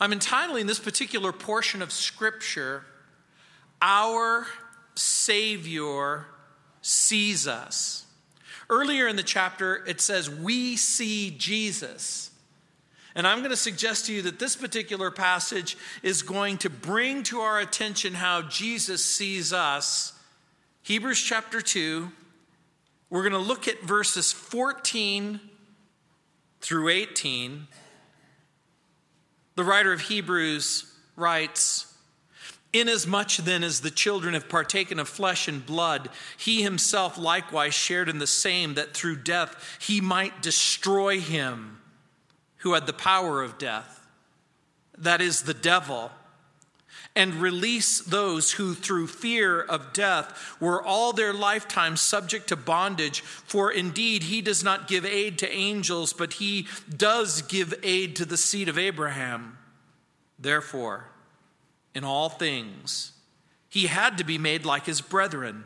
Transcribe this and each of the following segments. I'm entitling this particular portion of Scripture, Our Savior Sees Us. Earlier in the chapter, it says, we see Jesus. And I'm going to suggest to you that this particular passage is going to bring to our attention how Jesus sees us. Hebrews chapter 2, we're going to look at verses 14 through 18. The writer of Hebrews writes, Inasmuch then as the children have partaken of flesh and blood, he himself likewise shared in the same, that through death he might destroy him who had the power of death, that is, the devil, and release those who through fear of death were all their lifetime subject to bondage. For indeed, he does not give aid to angels, but he does give aid to the seed of Abraham. Therefore, in all things, he had to be made like his brethren,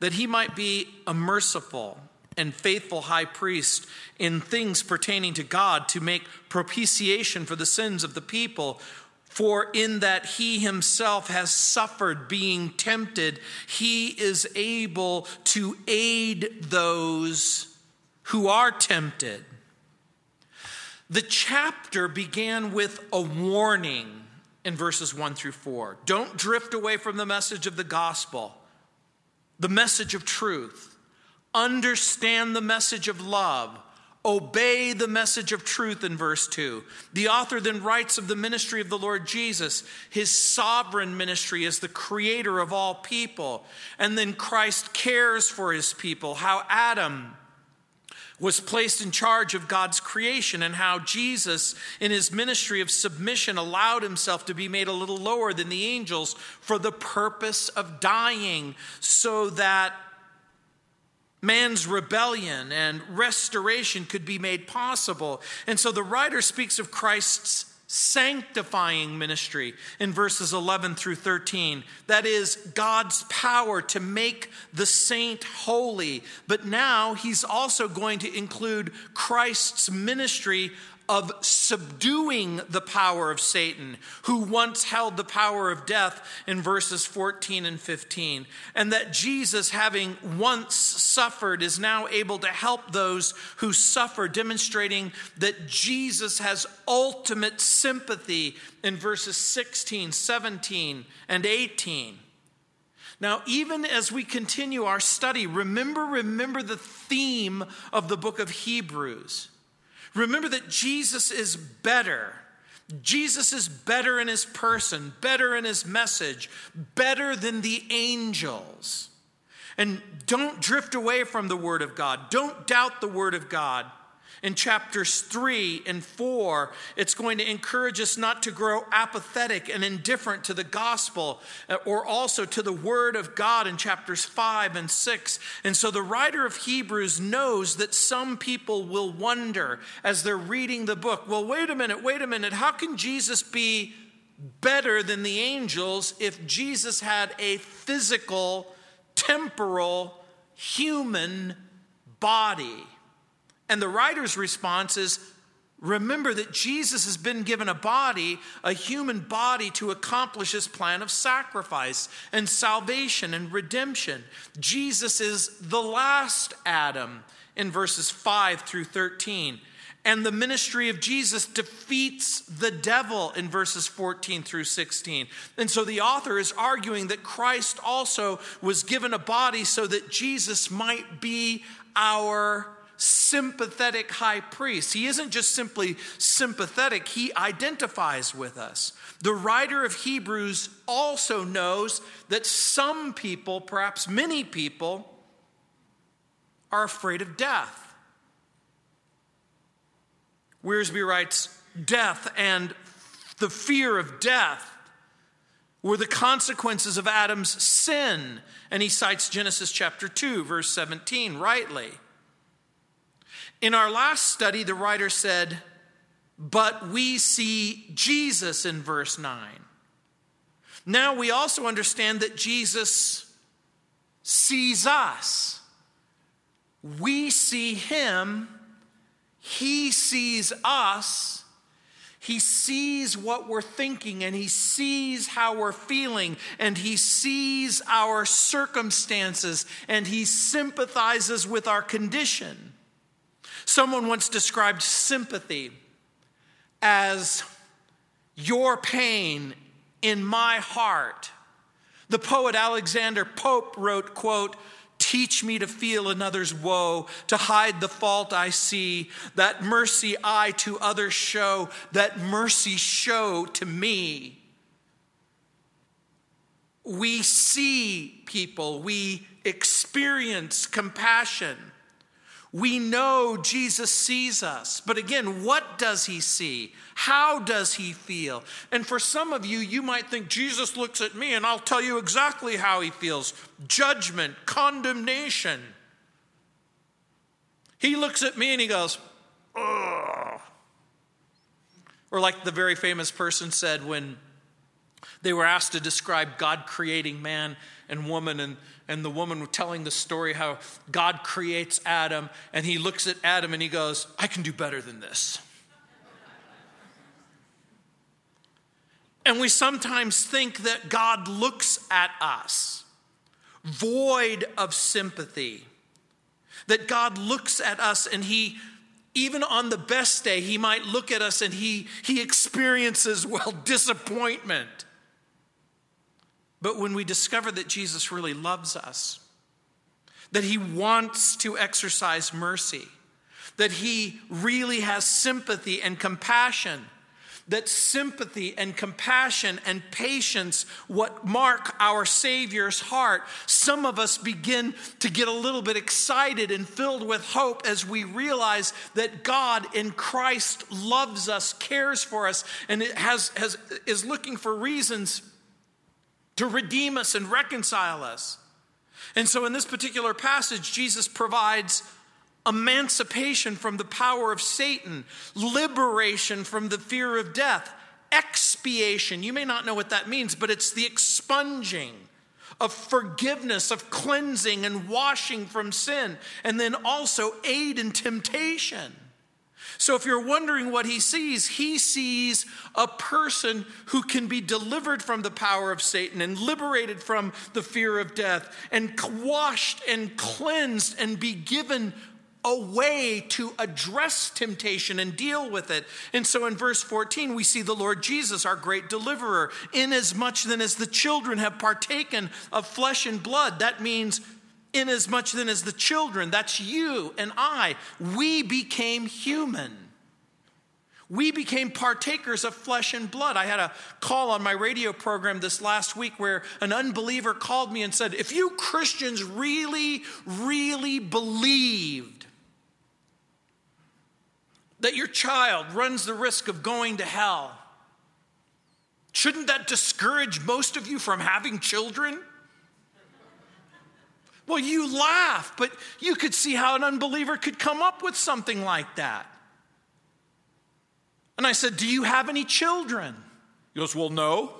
that he might be a merciful and faithful high priest in things pertaining to God, to make propitiation for the sins of the people. For in that he himself has suffered being tempted, he is able to aid those who are tempted. The chapter began with a warning in verses 1 through 4. Don't drift away from the message of the gospel, the message of truth. Understand the message of love. Obey the message of truth in verse 2. The author then writes of the ministry of the Lord Jesus, his sovereign ministry as the creator of all people. And then Christ cares for his people, how Adam was placed in charge of God's creation, and how Jesus, in his ministry of submission, allowed himself to be made a little lower than the angels for the purpose of dying, so that man's rebellion and restoration could be made possible. And so the writer speaks of Christ's sanctifying ministry in verses 11 through 13. That is, God's power to make the saint holy. But now he's also going to include Christ's ministry of subduing the power of Satan, who once held the power of death, in verses 14 and 15. And that Jesus, having once suffered, is now able to help those who suffer, demonstrating that Jesus has ultimate sympathy in verses 16, 17, and 18. Now, even as we continue our study, remember the theme of the book of Hebrews. Remember that Jesus is better. Jesus is better in his person, better in his message, better than the angels. And don't drift away from the Word of God. Don't doubt the Word of God. In chapters 3 and 4, it's going to encourage us not to grow apathetic and indifferent to the gospel, or also to the Word of God in chapters 5 and 6. And so the writer of Hebrews knows that some people will wonder as they're reading the book, well, wait a minute, how can Jesus be better than the angels if Jesus had a physical, temporal, human body? And the writer's response is, remember that Jesus has been given a body, a human body, to accomplish his plan of sacrifice and salvation and redemption. Jesus is the last Adam in verses 5 through 13. And the ministry of Jesus defeats the devil in verses 14 through 16. And so the author is arguing that Christ also was given a body so that Jesus might be our sympathetic high priest. He isn't just simply sympathetic, he identifies with us. The writer of Hebrews also knows that some people, perhaps many people, are afraid of death. Wiersbe writes, death and the fear of death were the consequences of Adam's sin. And he cites Genesis chapter 2, verse 17, rightly. In our last study, the writer said, but we see Jesus in verse 9. Now we also understand that Jesus sees us. We see him. He sees us. He sees what we're thinking, and he sees how we're feeling, and he sees our circumstances, and he sympathizes with our condition. Someone once described sympathy as your pain in my heart. The poet Alexander Pope wrote, quote, "Teach me to feel another's woe, to hide the fault I see, that mercy I to others show, that mercy show to me." We see people, we experience compassion. We know Jesus sees us. But again, what does he see? How does he feel? And for some of you, you might think, Jesus looks at me and I'll tell you exactly how he feels. Judgment, condemnation. He looks at me and he goes, ugh. Or like the very famous person said when they were asked to describe God creating man and woman, and the woman was telling the story how God creates Adam, and he looks at Adam and he goes, I can do better than this. And we sometimes think that God looks at us void of sympathy, that God looks at us and he, even on the best day, he might look at us and he experiences, well, disappointment. But when we discover that Jesus really loves us, that he wants to exercise mercy, that he really has sympathy and compassion, that sympathy and compassion and patience what mark our Savior's heart, some of us begin to get a little bit excited and filled with hope as we realize that God in Christ loves us, cares for us, and is looking for reasons to redeem us and reconcile us. And so in this particular passage, Jesus provides emancipation from the power of Satan, liberation from the fear of death, expiation. You may not know what that means, but it's the expunging of forgiveness, of cleansing and washing from sin, and then also aid in temptation. So if you're wondering what he sees a person who can be delivered from the power of Satan and liberated from the fear of death and washed and cleansed and be given a way to address temptation and deal with it. And so in verse 14, we see the Lord Jesus, our great deliverer, inasmuch then as the children have partaken of flesh and blood. That means inasmuch then as the children, that's you and I, we became human. We became partakers of flesh and blood. I had a call on my radio program this last week where an unbeliever called me and said, if you Christians really, really believed that your child runs the risk of going to hell, shouldn't that discourage most of you from having children? Well, you laugh, but you could see how an unbeliever could come up with something like that. And I said, do you have any children? He goes, well, no.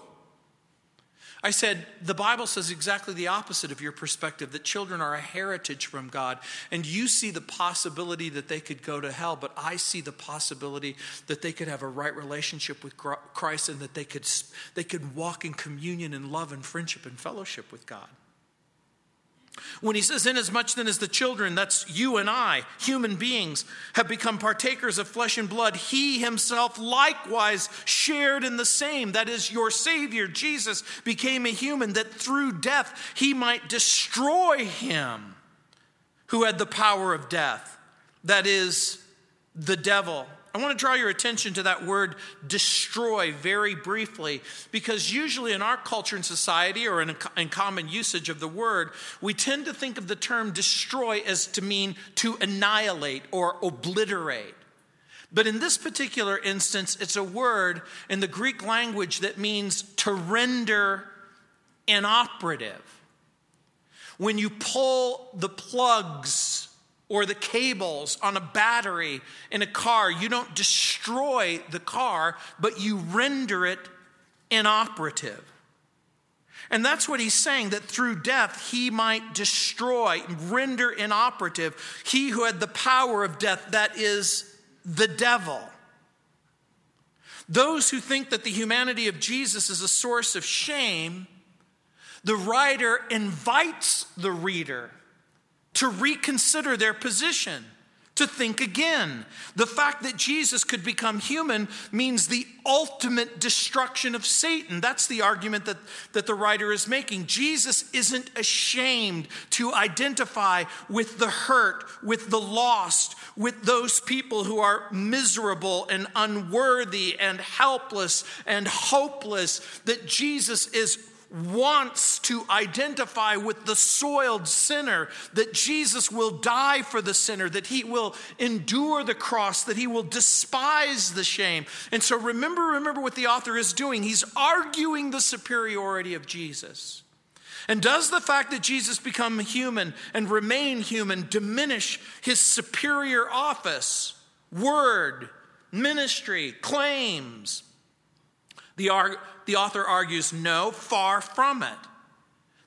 I said, the Bible says exactly the opposite of your perspective, that children are a heritage from God. And you see the possibility that they could go to hell, but I see the possibility that they could have a right relationship with Christ and that they could walk in communion and love and friendship and fellowship with God. When he says, inasmuch then as the children, that's you and I, human beings, have become partakers of flesh and blood, he himself likewise shared in the same. That is, your Savior, Jesus, became a human, that through death he might destroy him who had the power of death. That is, the devil. I want to draw your attention to that word destroy very briefly, because usually in our culture and society, or in common usage of the word, we tend to think of the term destroy as to mean to annihilate or obliterate. But in this particular instance, it's a word in the Greek language that means to render inoperative. When you pull the plugs or the cables on a battery in a car, you don't destroy the car, but you render it inoperative. And that's what he's saying, that through death he might destroy, render inoperative, he who had the power of death, that is the devil. Those who think that the humanity of Jesus is a source of shame, the writer invites the reader to reconsider their position, to think again. The fact that Jesus could become human means the ultimate destruction of Satan. That's the argument that the writer is making. Jesus isn't ashamed to identify with the hurt, with the lost, with those people who are miserable and unworthy and helpless and hopeless, that Jesus wants to identify with the soiled sinner, that Jesus will die for the sinner, that he will endure the cross, that he will despise the shame. And so remember what the author is doing. He's arguing the superiority of Jesus. And does the fact that Jesus become human and remain human diminish his superior office, word, ministry, claims? The author argues, no, far from it.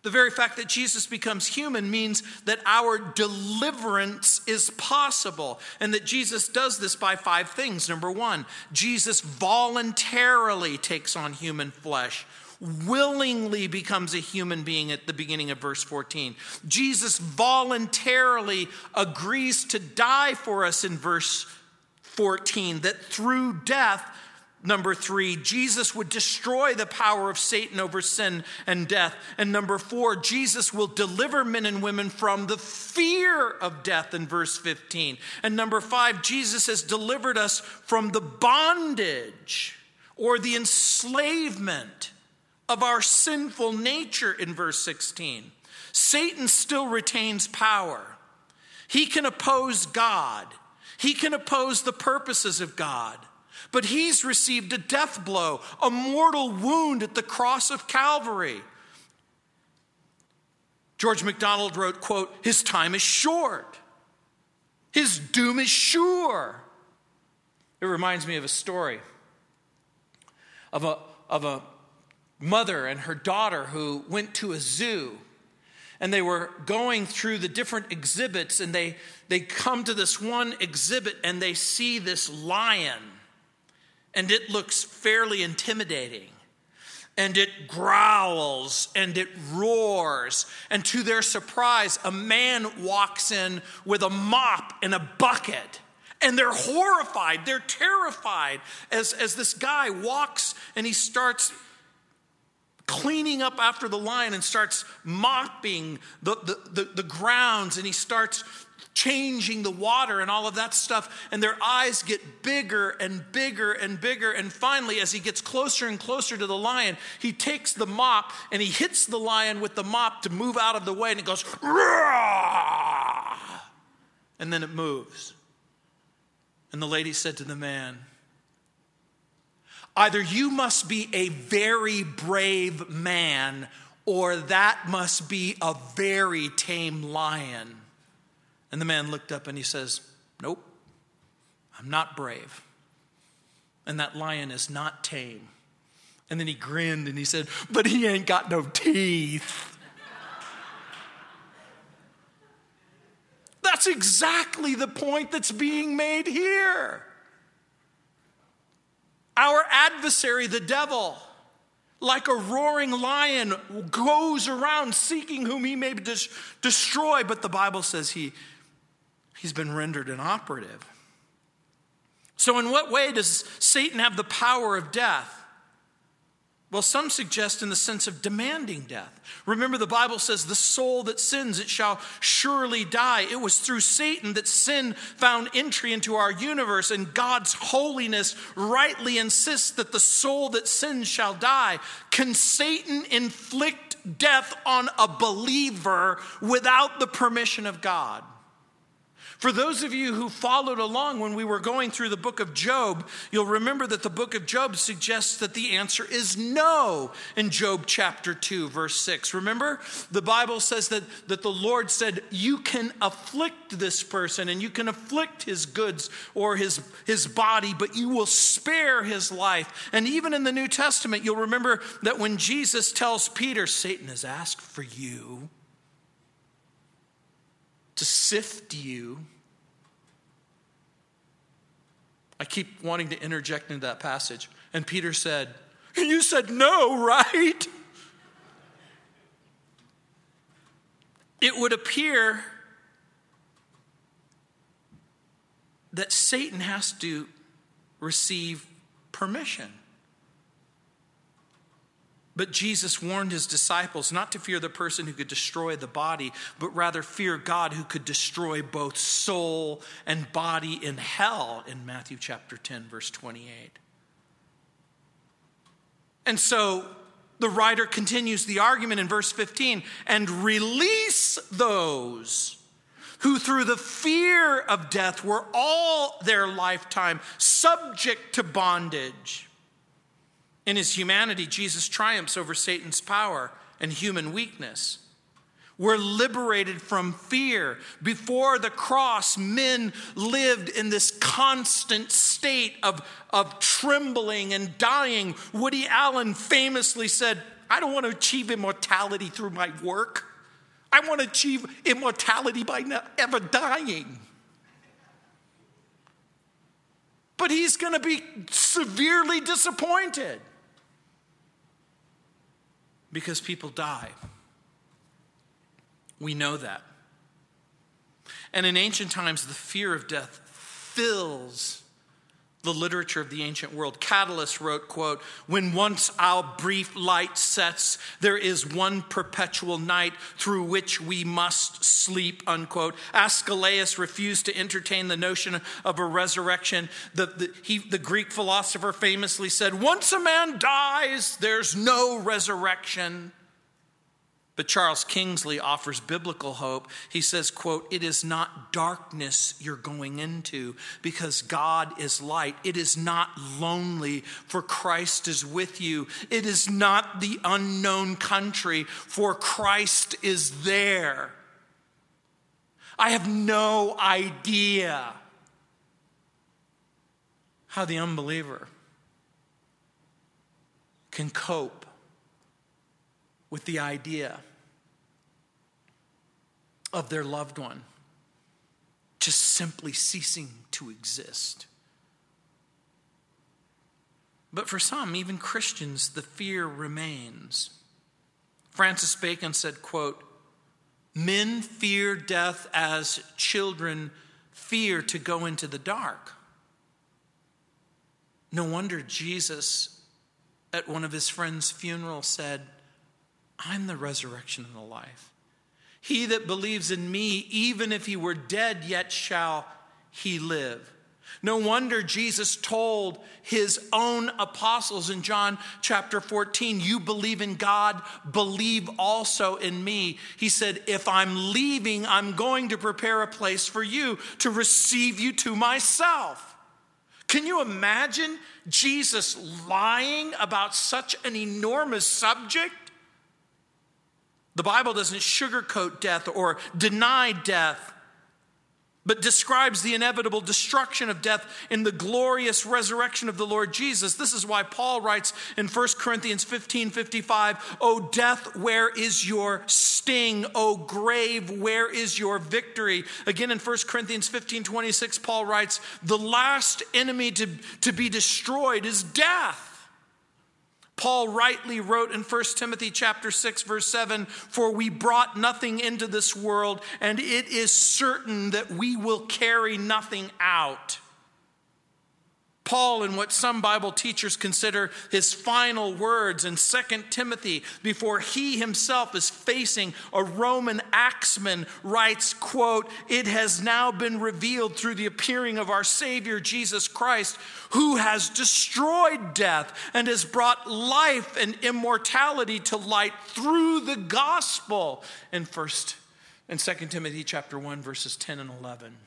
The very fact that Jesus becomes human means that our deliverance is possible, and that Jesus does this by five things. Number one, Jesus voluntarily takes on human flesh, willingly becomes a human being at the beginning of verse 14. Jesus voluntarily agrees to die for us in verse 14, that through death, number three, Jesus would destroy the power of Satan over sin and death. And number four, Jesus will deliver men and women from the fear of death in verse 15. And number five, Jesus has delivered us from the bondage or the enslavement of our sinful nature in verse 16. Satan still retains power. He can oppose God. He can oppose the purposes of God. But he's received a death blow, a mortal wound at the cross of Calvary. George MacDonald wrote, quote, "His time is short. His doom is sure." It reminds me of a story of a mother and her daughter who went to a zoo. And they were going through the different exhibits, and they come to this one exhibit and they see this lion. And it looks fairly intimidating. And it growls and it roars. And to their surprise, a man walks in with a mop and a bucket. And they're horrified. They're terrified as this guy walks and he starts cleaning up after the lion and starts mopping the grounds, and he starts changing the water and all of that stuff, and their eyes get bigger and bigger and bigger, and finally, as he gets closer and closer to the lion, he takes the mop and he hits the lion with the mop to move out of the way, and it goes, "Rah!" And then it moves. And the lady said to the man, "Either you must be a very brave man, or that must be a very tame lion." And the man looked up and he says, "Nope, I'm not brave. And that lion is not tame." And then he grinned and he said, "But he ain't got no teeth." That's exactly the point that's being made here. Our adversary, the devil, like a roaring lion, goes around seeking whom he may destroy. But the Bible says he's been rendered inoperative. So in what way does Satan have the power of death? Well, some suggest in the sense of demanding death. Remember, the Bible says the soul that sins, it shall surely die. It was through Satan that sin found entry into our universe, and God's holiness rightly insists that the soul that sins shall die. Can Satan inflict death on a believer without the permission of God? For those of you who followed along when we were going through the book of Job, you'll remember that the book of Job suggests that the answer is no in Job chapter 2, verse 6. Remember, the Bible says that the Lord said, "You can afflict this person and you can afflict his goods or his body, but you will spare his life." And even in the New Testament, you'll remember that when Jesus tells Peter, "Satan has asked for you to sift you." I keep wanting to interject into that passage. And Peter said, "You said no, right?" It would appear that Satan has to receive permission. But Jesus warned his disciples not to fear the person who could destroy the body, but rather fear God who could destroy both soul and body in hell in Matthew chapter 10, verse 28. And so the writer continues the argument in verse 15, and release those who through the fear of death were all their lifetime subject to bondage. In his humanity, Jesus triumphs over Satan's power and human weakness. We're liberated from fear. Before the cross, men lived in this constant state of trembling and dying. Woody Allen famously said, "I don't want to achieve immortality through my work. I want to achieve immortality by never dying." But he's going to be severely disappointed, because people die. We know that. And in ancient times, the fear of death fills the literature of the ancient world. Catullus wrote, quote, "When once our brief light sets, there is one perpetual night through which we must sleep," unquote. Aeschylus refused to entertain the notion of a resurrection. The Greek philosopher famously said, "Once a man dies, there's no resurrection." But Charles Kingsley offers biblical hope. He says, quote, "It is not darkness you're going into, because God is light. It is not lonely, for Christ is with you. It is not the unknown country, for Christ is there." I have no idea how the unbeliever can cope with the idea of their loved one just simply ceasing to exist. But for some, even Christians, the fear remains. Francis Bacon said, quote, "Men fear death as children fear to go into the dark." No wonder Jesus, at one of his friend's funeral, said, "I'm the resurrection and the life. He that believes in me, even if he were dead, yet shall he live." No wonder Jesus told his own apostles in John chapter 14, "You believe in God, believe also in me." He said, "If I'm leaving, I'm going to prepare a place for you, to receive you to myself." Can you imagine Jesus lying about such an enormous subject? The Bible doesn't sugarcoat death or deny death, but describes the inevitable destruction of death in the glorious resurrection of the Lord Jesus. This is why Paul writes in 1 Corinthians 15:55, "O death, where is your sting? O grave, where is your victory?" Again, in 1 Corinthians 15:26, Paul writes, "The last enemy to be destroyed is death." Paul rightly wrote in 1 Timothy chapter 6, verse 7, "For we brought nothing into this world, and it is certain that we will carry nothing out." Paul, in what some Bible teachers consider his final words in 2 Timothy, before he himself is facing a Roman axeman, writes, quote, "It has now been revealed through the appearing of our Savior Jesus Christ, who has destroyed death and has brought life and immortality to light through the gospel," in 2 Timothy chapter 1, verses 10 and 11.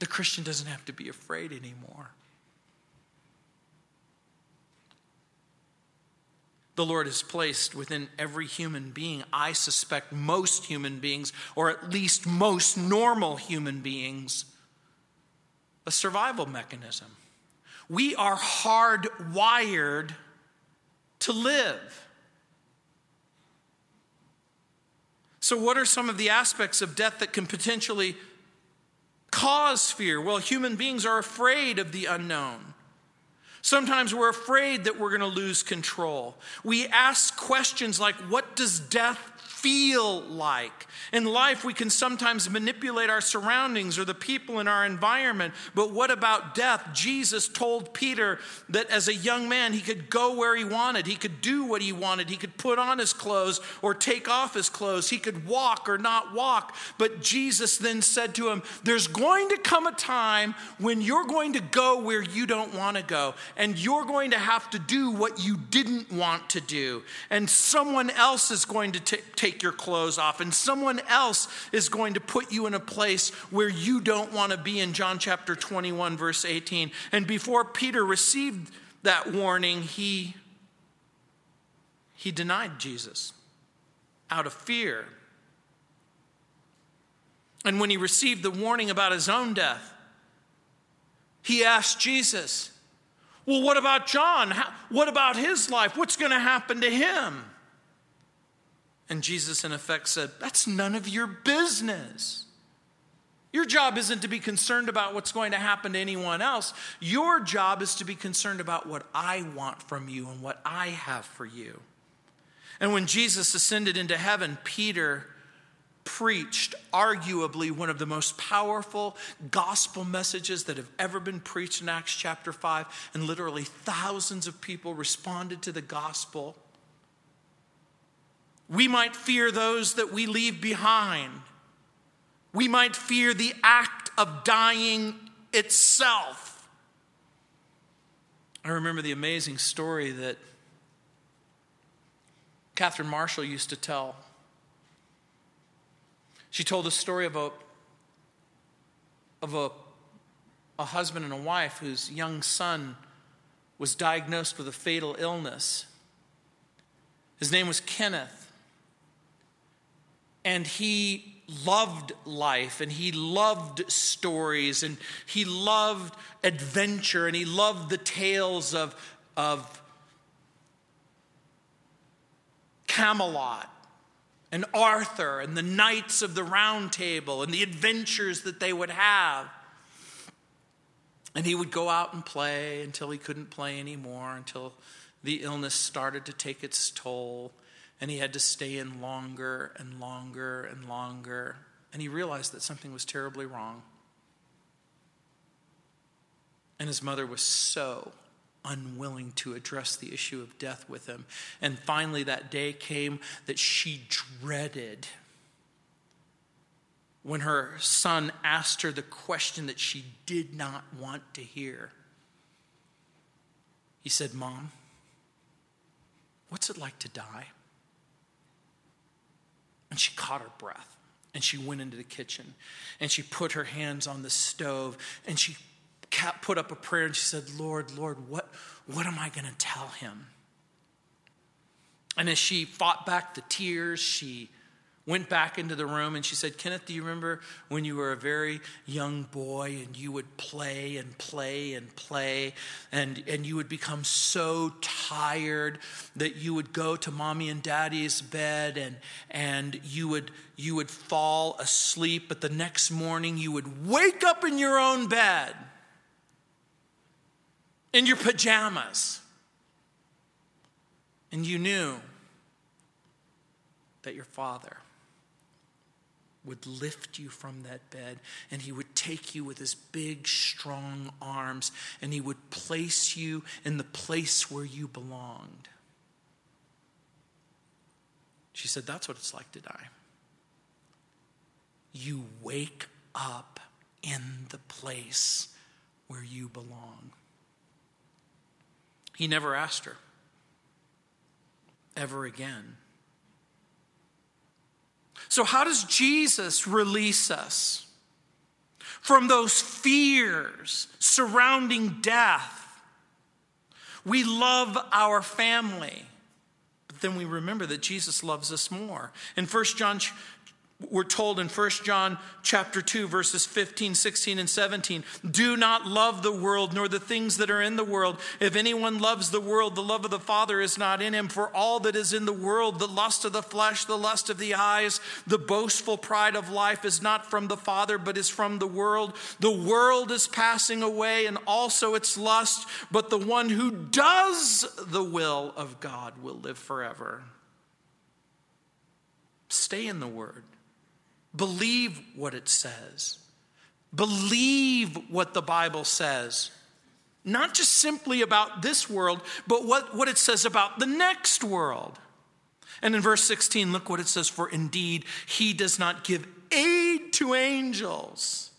The Christian doesn't have to be afraid anymore. The Lord has placed within every human being, I suspect most human beings, or at least most normal human beings, a survival mechanism. We are hardwired to live. So what are some of the aspects of death that can potentially cause fear? Well, human beings are afraid of the unknown. Sometimes we're afraid that we're going to lose control. We ask questions like, what does death feel like? In life, we can sometimes manipulate our surroundings or the people in our environment. But what about death? Jesus told Peter that as a young man, he could go where he wanted. He could do what he wanted. He could put on his clothes or take off his clothes. He could walk or not walk. But Jesus then said to him, there's going to come a time when you're going to go where you don't want to go. And you're going to have to do what you didn't want to do. And someone else is going to take your clothes off, and someone else is going to put you in a place where you don't want to be, in John chapter 21, verse 18. And before Peter received that warning, he denied Jesus out of fear. And when he received the warning about his own death, he asked Jesus, well, what about John? What about his life? What's going to happen to him? And Jesus, in effect, said, that's none of your business. Your job isn't to be concerned about what's going to happen to anyone else. Your job is to be concerned about what I want from you and what I have for you. And when Jesus ascended into heaven, Peter preached arguably one of the most powerful gospel messages that have ever been preached in Acts chapter 5. And literally thousands of people responded to the gospel. We might fear those that we leave behind. We might fear the act of dying itself. I remember the amazing story that Catherine Marshall used to tell. She told a story of a husband and a wife whose young son was diagnosed with a fatal illness. His name was Kenneth. And he loved life, and he loved stories, and he loved adventure, and he loved the tales of Camelot and Arthur and the Knights of the Round Table and the adventures that they would have. And he would go out and play until he couldn't play anymore, until the illness started to take its toll. And he had to stay in longer and longer and longer. And he realized that something was terribly wrong. And his mother was so unwilling to address the issue of death with him. And finally that day came that she dreaded, when her son asked her the question that she did not want to hear. He said, Mom, what's it like to die? And she caught her breath, and she went into the kitchen, and she put her hands on the stove, and she put up a prayer, and she said, Lord, what am I going to tell him? And as she fought back the tears, she went back into the room, and she said, Kenneth, do you remember when you were a very young boy, and you would play and play and play, and you would become so tired that you would go to mommy and daddy's bed, and you would fall asleep, but the next morning you would wake up in your own bed, in your pajamas, and you knew that your father would lift you from that bed, and he would take you with his big, strong arms, and he would place you in the place where you belonged. She said, that's what it's like to die. You wake up in the place where you belong. He never asked her ever again. So how does Jesus release us from those fears surrounding death? We love our family, but then we remember that Jesus loves us more. In 1 John We're told in 1 John chapter 2, verses 15, 16, and 17, do not love the world, nor the things that are in the world. If anyone loves the world, the love of the Father is not in him. For all that is in the world, the lust of the flesh, the lust of the eyes, the boastful pride of life is not from the Father, but is from the world. The world is passing away, and also its lust, but the one who does the will of God will live forever. Stay in the Word. Believe what it says. Believe what the Bible says. Not just simply about this world, but what it says about the next world. And in verse 16, look what it says. For indeed, he does not give aid to angels,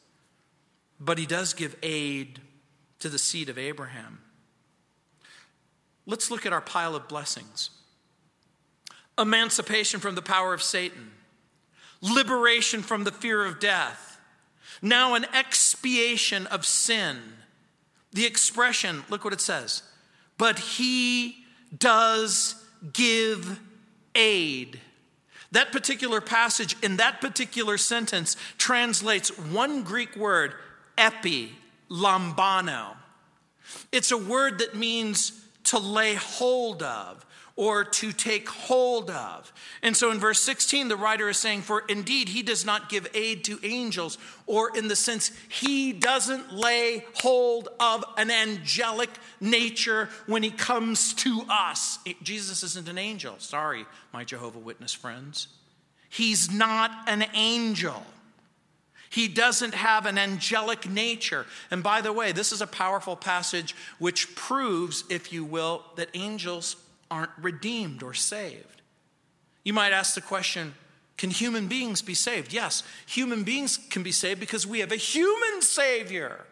but he does give aid to the seed of Abraham. Let's look at our pile of blessings. Emancipation from the power of Satan. Liberation from the fear of death. Now an expiation of sin. The expression, look what it says. But he does give aid. That particular passage in that particular sentence translates one Greek word, epi, lambano. It's a word that means to lay hold of, or to take hold of. And so in verse 16, the writer is saying, for indeed, he does not give aid to angels, or in the sense, he doesn't lay hold of an angelic nature when he comes to us. Jesus isn't an angel. Sorry, my Jehovah's Witness friends. He's not an angel. He doesn't have an angelic nature. And by the way, this is a powerful passage which proves, if you will, that angels aren't redeemed or saved. You might ask the question, can human beings be saved? Yes, human beings can be saved because we have a human Savior.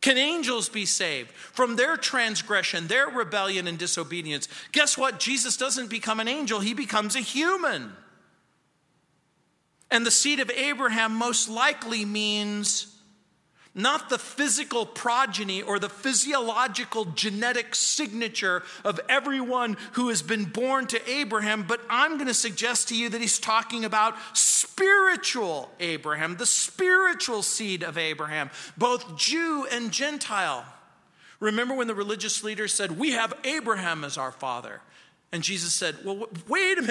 Can angels be saved from their transgression, their rebellion and disobedience? Guess what? Jesus doesn't become an angel. He becomes a human. And the seed of Abraham most likely means not the physical progeny or the physiological genetic signature of everyone who has been born to Abraham, but I'm going to suggest to you that he's talking about spiritual Abraham, the spiritual seed of Abraham, both Jew and Gentile. Remember when the religious leaders said, we have Abraham as our father. And Jesus said, well, wait a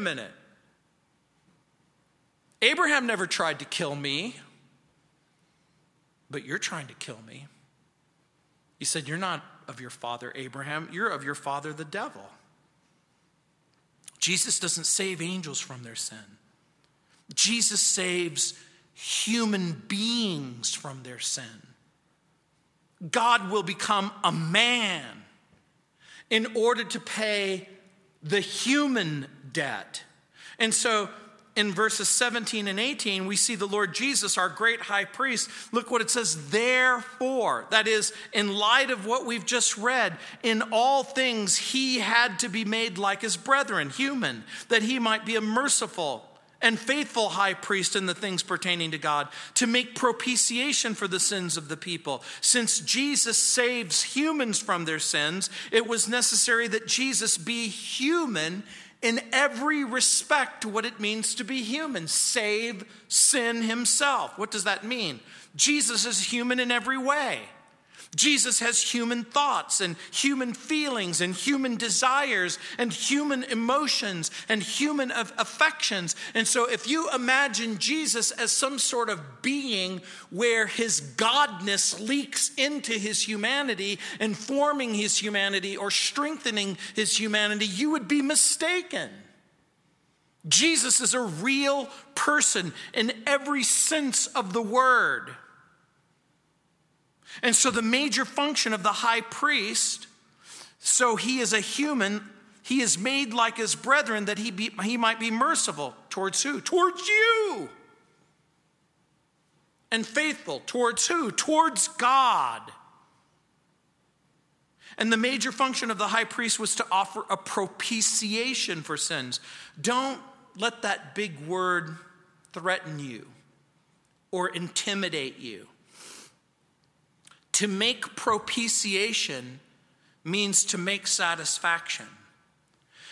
minute. Abraham never tried to kill me. But you're trying to kill me. He said, you're not of your father, Abraham. You're of your father, the devil. Jesus doesn't save angels from their sin. Jesus saves human beings from their sin. God will become a man in order to pay the human debt. And so, in verses 17 and 18, we see the Lord Jesus, our great high priest. Look what it says, therefore. That is, in light of what we've just read, in all things he had to be made like his brethren, human, that he might be a merciful and faithful high priest in the things pertaining to God, to make propitiation for the sins of the people. Since Jesus saves humans from their sins, it was necessary that Jesus be human in every respect to what it means to be human, save sin himself. What does that mean? Jesus is human in every way. Jesus has human thoughts and human feelings and human desires and human emotions and human affections. And so if you imagine Jesus as some sort of being where his godness leaks into his humanity, informing his humanity or strengthening his humanity, you would be mistaken. Jesus is a real person in every sense of the word. And so the major function of the high priest, so he is a human, he is made like his brethren that he might be merciful. Towards who? Towards you. And faithful. Towards who? Towards God. And the major function of the high priest was to offer a propitiation for sins. Don't let that big word threaten you or intimidate you. To make propitiation means to make satisfaction.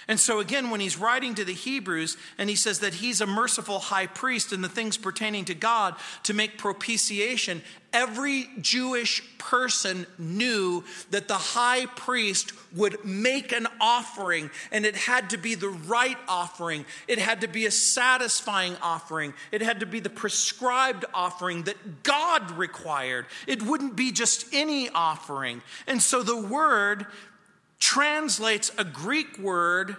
And so again, when he's writing to the Hebrews and he says that he's a merciful high priest in the things pertaining to God to make propitiation, every Jewish person knew that the high priest would make an offering, and it had to be the right offering. It had to be a satisfying offering. It had to be the prescribed offering that God required. It wouldn't be just any offering. And so the word translates a Greek word,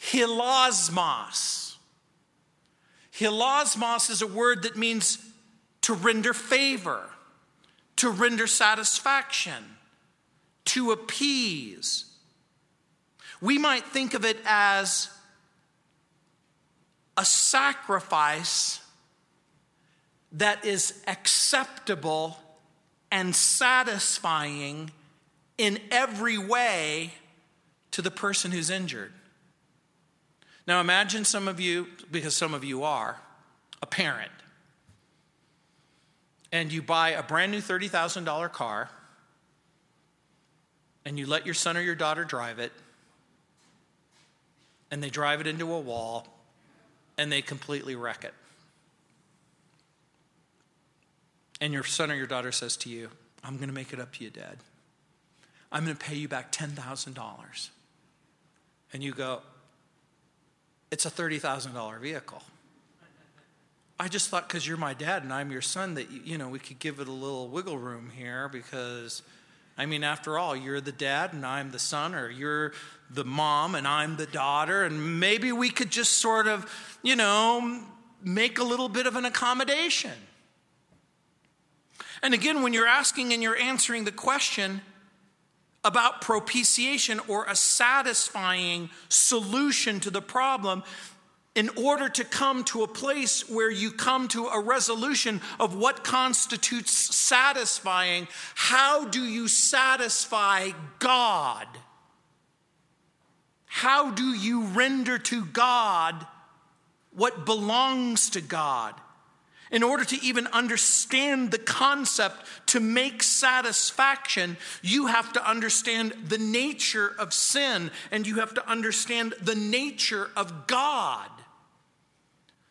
hilasmos. Hilasmos is a word that means to render favor, to render satisfaction, to appease. We might think of it as a sacrifice that is acceptable and satisfying in every way to the person who's injured. Now imagine some of you, because some of you are a parent, and you buy a brand new $30,000 car, and you let your son or your daughter drive it, and they drive it into a wall, and they completely wreck it. And your son or your daughter says to you, "I'm going to make it up to you, Dad. I'm going to pay you back $10,000. And you go, "It's a $30,000 vehicle. I just thought because you're my dad and I'm your son that, you know, we could give it a little wiggle room here because, I mean, after all, you're the dad and I'm the son, or you're the mom and I'm the daughter, and maybe we could just sort of, you know, make a little bit of an accommodation." And again, when you're asking and you're answering the question about propitiation or a satisfying solution to the problem, in order to come to a place where you come to a resolution of what constitutes satisfying, how do you satisfy God? How do you render to God what belongs to God? In order to even understand the concept to make satisfaction, you have to understand the nature of sin, and you have to understand the nature of God.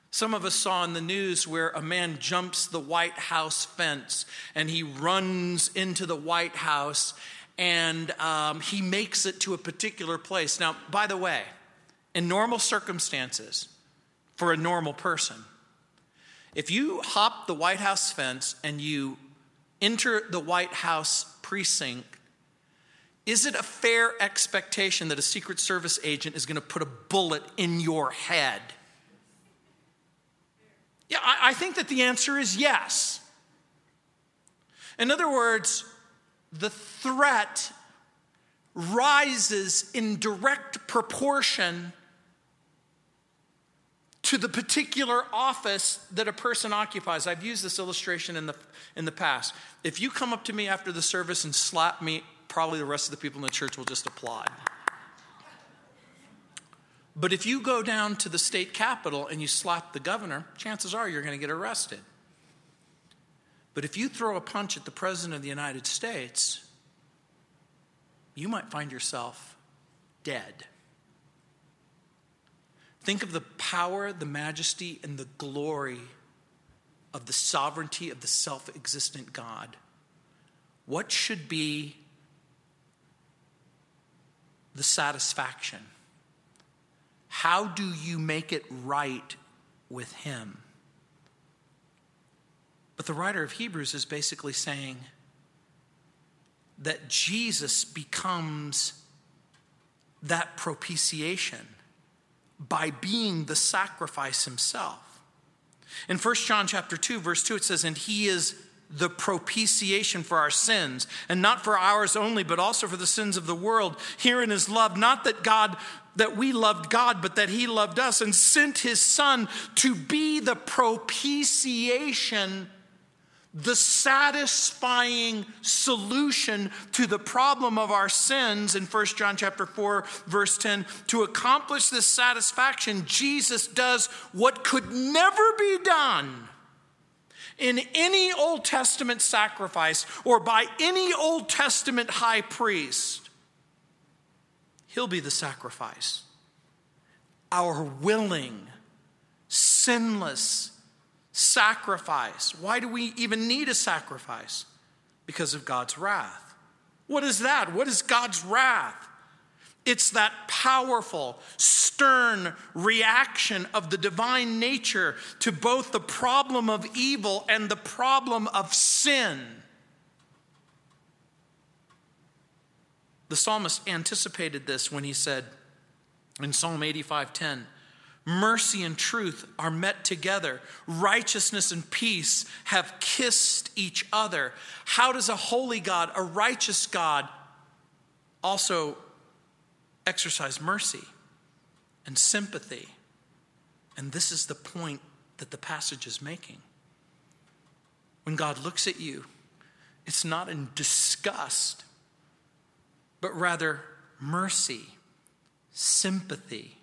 Some of us saw in the news where a man jumps the White House fence, and he runs into the White House, and he makes it to a particular place. Now, by the way, in normal circumstances, for a normal person, if you hop the White House fence and you enter the White House precinct, is it a fair expectation that a Secret Service agent is going to put a bullet in your head? Yeah, I think that the answer is yes. In other words, the threat rises in direct proportion to the particular office that a person occupies. I've used this illustration in the past. If you come up to me after the service and slap me, probably the rest of the people in the church will just applaud. But if you go down to the state capitol and you slap the governor, chances are you're going to get arrested. But if you throw a punch at the president of the United States, you might find yourself dead. Think of the power, the majesty, and the glory of the sovereignty of the self-existent God. What should be the satisfaction? How do you make it right with him? But the writer of Hebrews is basically saying that Jesus becomes that propitiation by being the sacrifice himself. In 1 John chapter 2, verse 2, it says, "And he is the propitiation for our sins, and not for ours only, but also for the sins of the world. Herein is love, not that we loved God, but that he loved us and sent his son to be the propitiation, the satisfying solution to the problem of our sins." In 1 John chapter 4, verse 10, to accomplish this satisfaction, Jesus does what could never be done in any Old Testament sacrifice or by any Old Testament high priest. He'll be the sacrifice. Our willing, sinless sacrifice. Why do we even need a sacrifice? Because of God's wrath. What is that? What is God's wrath? It's that powerful, stern reaction of the divine nature to both the problem of evil and the problem of sin. The psalmist anticipated this when he said in Psalm 85:10, mercy and truth are met together. Righteousness and peace have kissed each other. How does a holy God, a righteous God, also exercise mercy and sympathy? And this is the point that the passage is making. When God looks at you, it's not in disgust, but rather mercy, sympathy.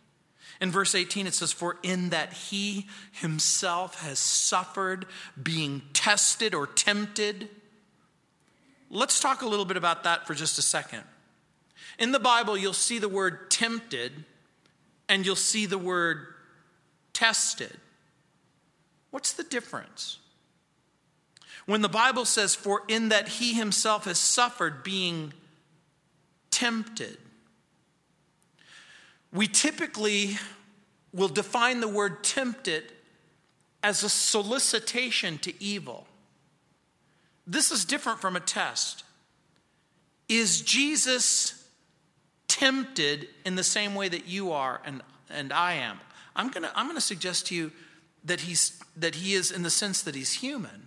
In verse 18, it says, for in that he himself has suffered being tested or tempted. Let's talk a little bit about that for just a second. In the Bible, you'll see the word tempted and you'll see the word tested. What's the difference? When the Bible says, for in that he himself has suffered being tempted, we typically will define the word tempted as a solicitation to evil. This is different from a test. Is Jesus tempted in the same way that you are and I am? I'm gonna suggest to you that he is in the sense that he's human.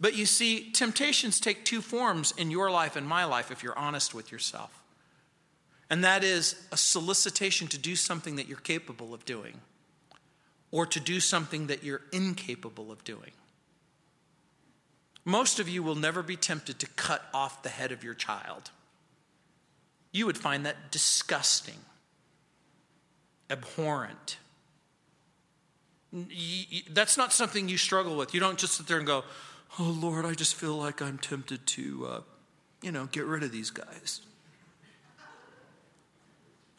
But you see, temptations take two forms in your life and my life if you're honest with yourself. And that is a solicitation to do something that you're capable of doing, or to do something that you're incapable of doing. Most of you will never be tempted to cut off the head of your child. You would find that disgusting, abhorrent. That's not something you struggle with. You don't just sit there and go, oh, Lord, I just feel like I'm tempted to, get rid of these guys.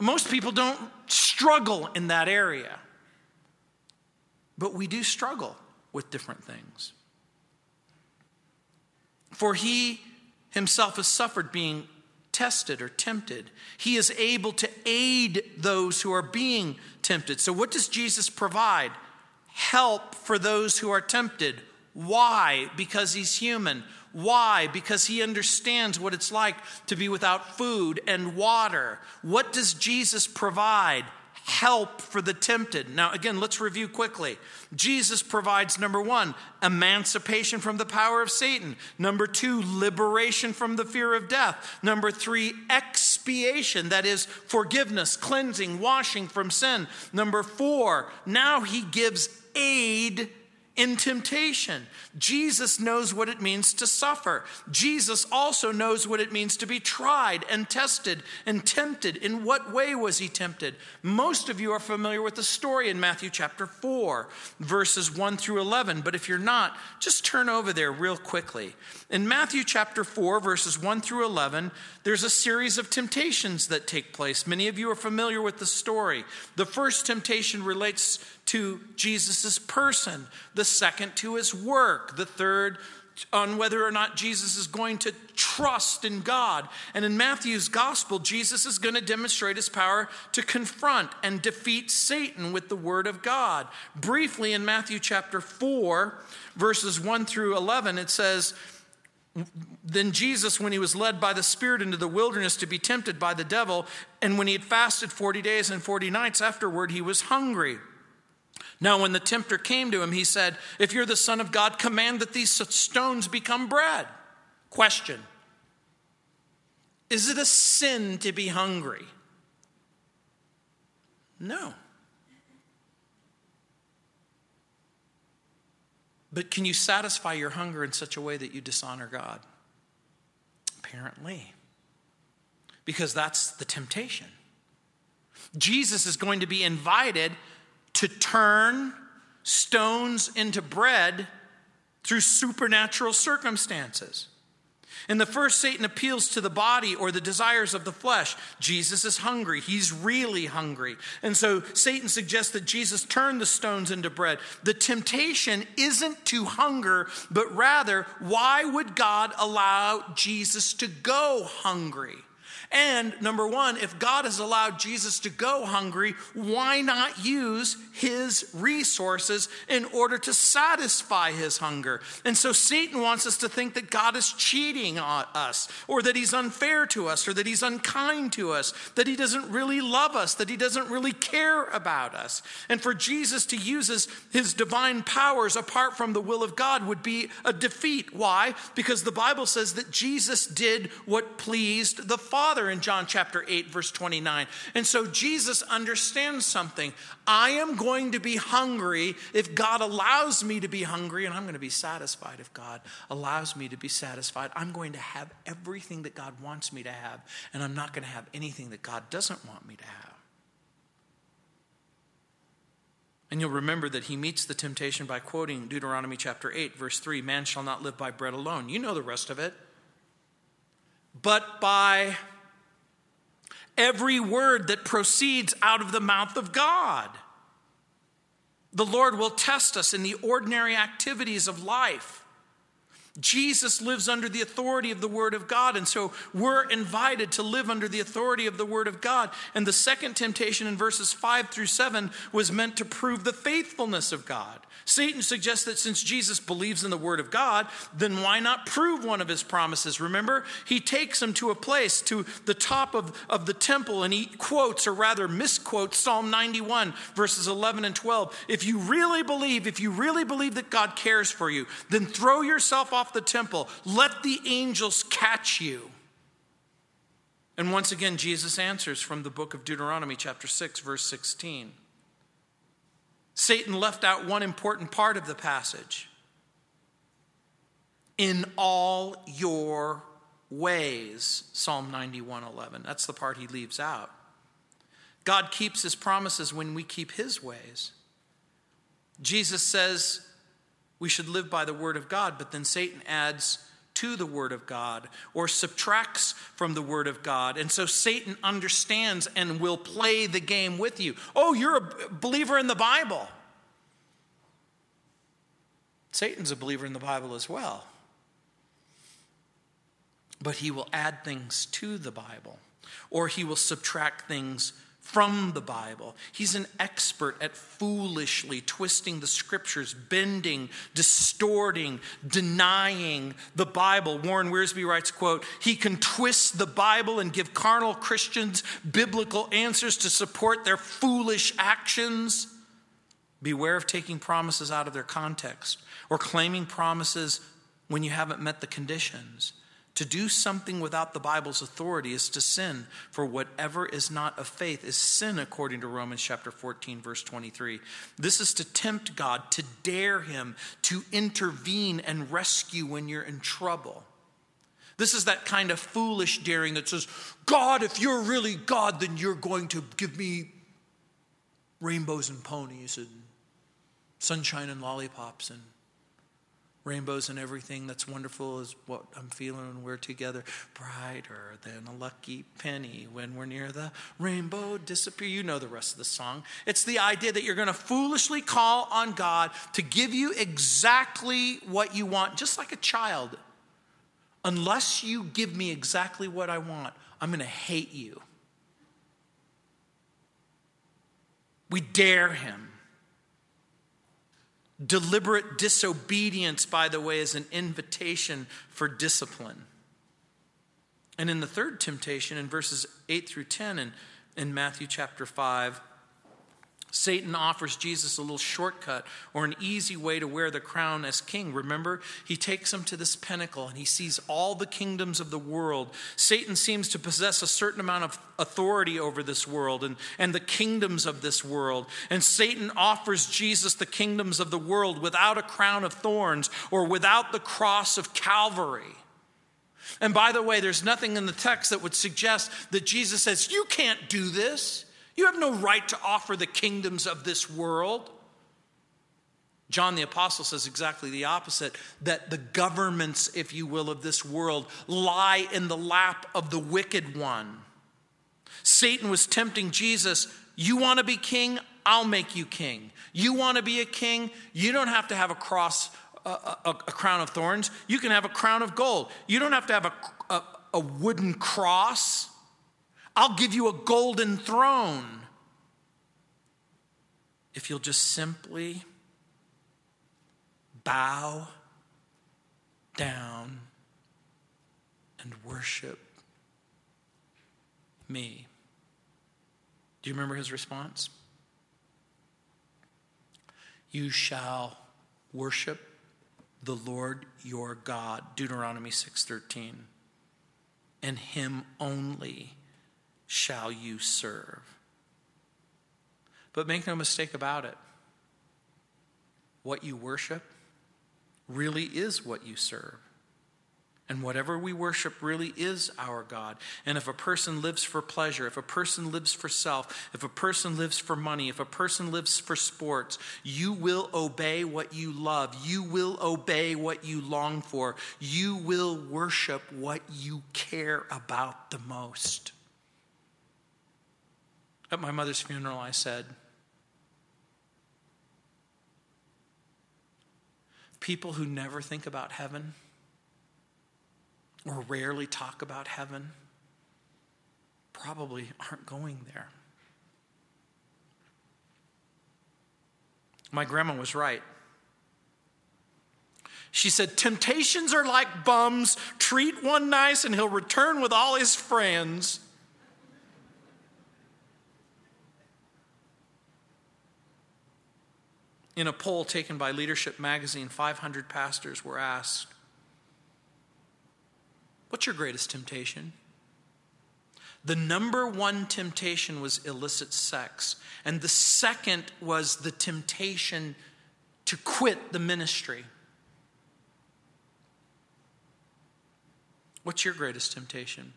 Most people don't struggle in that area. But we do struggle with different things. For he himself has suffered being tested or tempted. He is able to aid those who are being tempted. So what does Jesus provide? Help for those who are tempted. Why? Because he's human. Why? Because he understands what it's like to be without food and water. What does Jesus provide? Help for the tempted. Now, again, let's review quickly. Jesus provides, number one, emancipation from the power of Satan. Number two, liberation from the fear of death. Number three, expiation, that is forgiveness, cleansing, washing from sin. Number four, now he gives aid in temptation. Jesus knows what it means to suffer. Jesus also knows what it means to be tried and tested and tempted. In what way was he tempted? Most of you are familiar with the story in Matthew chapter 4, verses 1 through 11. But if you're not, just turn over there real quickly. In Matthew chapter 4, verses 1 through 11, there's a series of temptations that take place. Many of you are familiar with the story. The first temptation relates to Jesus' person, the second to his work, the third on whether or not Jesus is going to trust in God. And in Matthew's gospel, Jesus is going to demonstrate his power to confront and defeat Satan with the word of God. Briefly, in Matthew chapter 4, verses 1 through 11, it says, then Jesus, when he was led by the Spirit into the wilderness to be tempted by the devil, and when he had fasted 40 days and 40 nights afterward, he was hungry. Now, when the tempter came to him, he said, if you're the Son of God, command that these stones become bread. Question: is it a sin to be hungry? No. But can you satisfy your hunger in such a way that you dishonor God? Apparently. Because that's the temptation. Jesus is going to be invited to turn stones into bread through supernatural circumstances. In the first, Satan appeals to the body or the desires of the flesh. Jesus is hungry. He's really hungry. And so Satan suggests that Jesus turn the stones into bread. The temptation isn't to hunger, but rather, why would God allow Jesus to go hungry? And number one, if God has allowed Jesus to go hungry, why not use his resources in order to satisfy his hunger? And so Satan wants us to think that God is cheating on us, or that he's unfair to us, or that he's unkind to us, that he doesn't really love us, that he doesn't really care about us. And for Jesus to use his divine powers apart from the will of God would be a defeat. Why? Because the Bible says that Jesus did what pleased the Father. In John chapter 8, verse 29. And so Jesus understands something. I am going to be hungry if God allows me to be hungry, and I'm going to be satisfied if God allows me to be satisfied. I'm going to have everything that God wants me to have, and I'm not going to have anything that God doesn't want me to have. And you'll remember that he meets the temptation by quoting Deuteronomy chapter 8, verse 3, "Man shall not live by bread alone." You know the rest of it. But by every word that proceeds out of the mouth of God. The Lord will test us in the ordinary activities of life. Jesus lives under the authority of the Word of God, and so we're invited to live under the authority of the Word of God. And the second temptation in verses 5-7 was meant to prove the faithfulness of God. Satan suggests that since Jesus believes in the Word of God, then why not prove one of his promises? Remember, he takes him to a place, to the top of the temple, and he quotes, or rather misquotes, Psalm 91, verses 11 and 12. If you really believe that God cares for you, then throw yourself off the temple. Let the angels catch you. And once again, Jesus answers from the book of Deuteronomy chapter 6, verse 16. Satan left out one important part of the passage. In all your ways, Psalm 91:11. That's the part he leaves out. God keeps his promises when we keep his ways. Jesus says we should live by the word of God, but then Satan adds to the word of God or subtracts from the word of God. And so Satan understands and will play the game with you. Oh, you're a believer in the Bible. Satan's a believer in the Bible as well. But he will add things to the Bible, or he will subtract things from the Bible. He's an expert at foolishly twisting the scriptures, bending, distorting, denying the Bible. Warren Wiersbe writes, quote, "He can twist the Bible and give carnal Christians biblical answers to support their foolish actions. Beware of taking promises out of their context or claiming promises when you haven't met the conditions. To do something without the Bible's authority is to sin, for whatever is not of faith is sin, according to Romans chapter 14, verse 23. This is to tempt God, to dare him, to intervene and rescue when you're in trouble. This is that kind of foolish daring that says, God, if you're really God, then you're going to give me rainbows and ponies and sunshine and lollipops and rainbows and everything that's wonderful is what I'm feeling when we're together. Brighter than a lucky penny when we're near the rainbow disappear." You know the rest of the song. It's the idea that you're going to foolishly call on God to give you exactly what you want, just like a child. Unless you give me exactly what I want, I'm going to hate you. We dare him. Deliberate disobedience, by the way, is an invitation for discipline. And in the third temptation, in verses 8-10 in Matthew chapter 5, Satan offers Jesus a little shortcut or an easy way to wear the crown as king. Remember, he takes him to this pinnacle and he sees all the kingdoms of the world. Satan seems to possess a certain amount of authority over this world and the kingdoms of this world. And Satan offers Jesus the kingdoms of the world without a crown of thorns or without the cross of Calvary. And by the way, there's nothing in the text that would suggest that Jesus says, "You can't do this. You have no right to offer the kingdoms of this world." John the Apostle says exactly the opposite, that the governments, if you will, of this world lie in the lap of the wicked one. Satan was tempting Jesus. You want to be king? I'll make you king. You want to be a king? You don't have to have a crown of thorns. You can have a crown of gold. You don't have to have a wooden cross. I'll give you a golden throne. If you'll just simply bow down and worship me. Do you remember his response? You shall worship the Lord your God, Deuteronomy 6:13. And him only shall you serve. But make no mistake about it. What you worship really is what you serve. And whatever we worship really is our God. And if a person lives for pleasure, if a person lives for self, if a person lives for money, if a person lives for sports, you will obey what you love. You will obey what you long for. You will worship what you care about the most. At my mother's funeral, I said, people who never think about heaven or rarely talk about heaven probably aren't going there. My grandma was right. She said, temptations are like bums. Treat one nice and he'll return with all his friends. In a poll taken by Leadership Magazine, 500 pastors were asked, what's your greatest temptation? The number one temptation was illicit sex, and the second was the temptation to quit the ministry. What's your greatest temptation?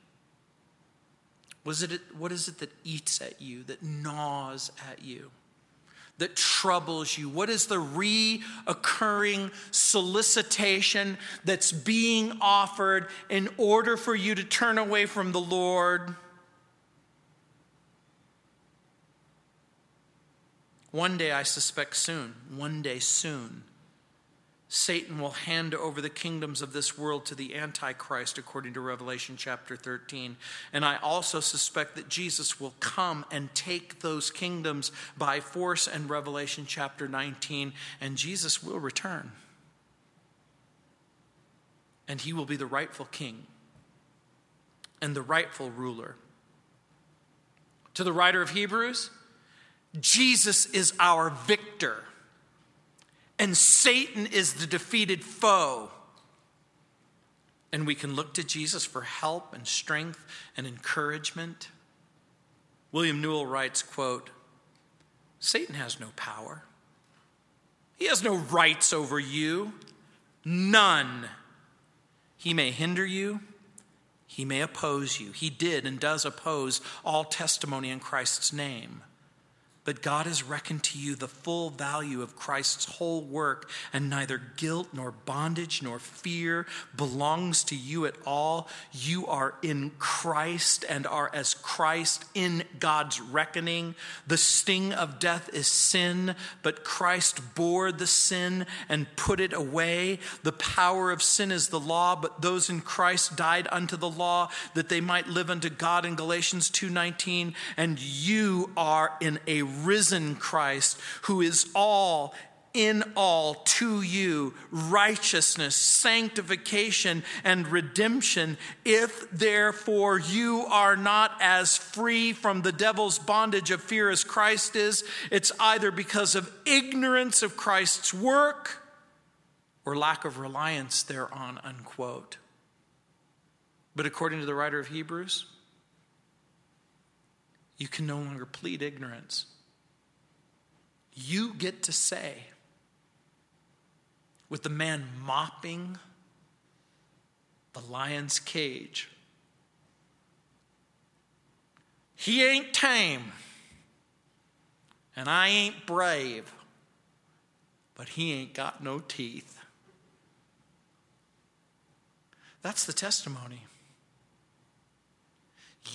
What is it that eats at you, that gnaws at you, that troubles you? What is the reoccurring solicitation that's being offered in order for you to turn away from the Lord? One day, I suspect soon, Satan will hand over the kingdoms of this world to the Antichrist, according to Revelation chapter 13. And I also suspect that Jesus will come and take those kingdoms by force in Revelation chapter 19. And Jesus will return. And he will be the rightful king and the rightful ruler. To the writer of Hebrews, Jesus is our victor. And Satan is the defeated foe. And we can look to Jesus for help and strength and encouragement. William Newell writes, quote, Satan has no power. He has no rights over you. None. He may hinder you. He may oppose you. He did and does oppose all testimony in Christ's name. But God has reckoned to you the full value of Christ's whole work, and neither guilt nor bondage nor fear belongs to you at all. You are in Christ and are as Christ in God's reckoning. The sting of death is sin, but Christ bore the sin and put it away. The power of sin is the law, but those in Christ died unto the law that they might live unto God in Galatians 2:19, and you are in a risen Christ, who is all in all to you, righteousness, sanctification, and redemption. If therefore you are not as free from the devil's bondage of fear as Christ is, it's either because of ignorance of Christ's work or lack of reliance thereon, unquote. But according to the writer of Hebrews, you can no longer plead ignorance. You get to say, with the man mopping the lion's cage, he ain't tame, and I ain't brave, but he ain't got no teeth. That's the testimony.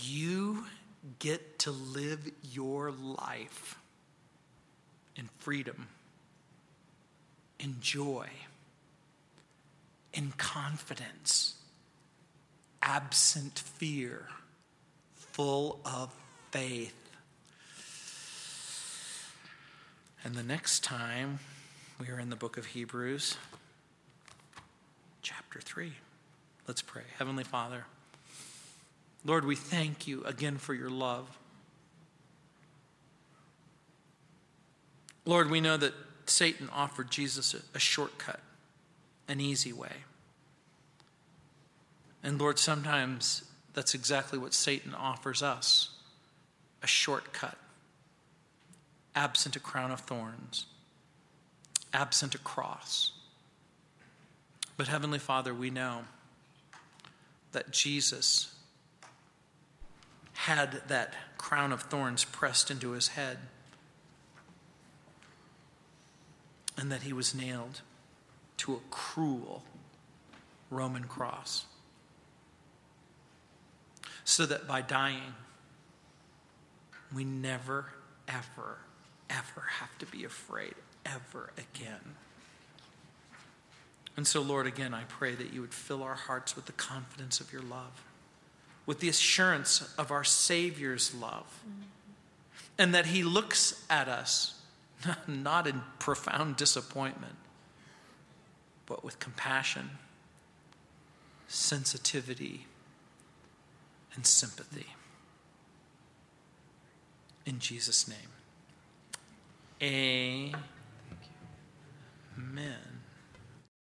You get to live your life in freedom, in joy, in confidence, absent fear, full of faith. And the next time we are in the book of Hebrews, chapter 3. Let's pray. Heavenly Father, Lord, we thank you again for your love. Lord, we know that Satan offered Jesus a shortcut, an easy way. And Lord, sometimes that's exactly what Satan offers us, a shortcut. Absent a crown of thorns, absent a cross. But Heavenly Father, we know that Jesus had that crown of thorns pressed into his head and that he was nailed to a cruel Roman cross so that by dying, we never, ever have to be afraid ever again. And so, Lord, again, I pray that you would fill our hearts with the confidence of your love, with the assurance of our Savior's love, and that he looks at us not in profound disappointment, but with compassion, sensitivity, and sympathy. In Jesus' name, amen.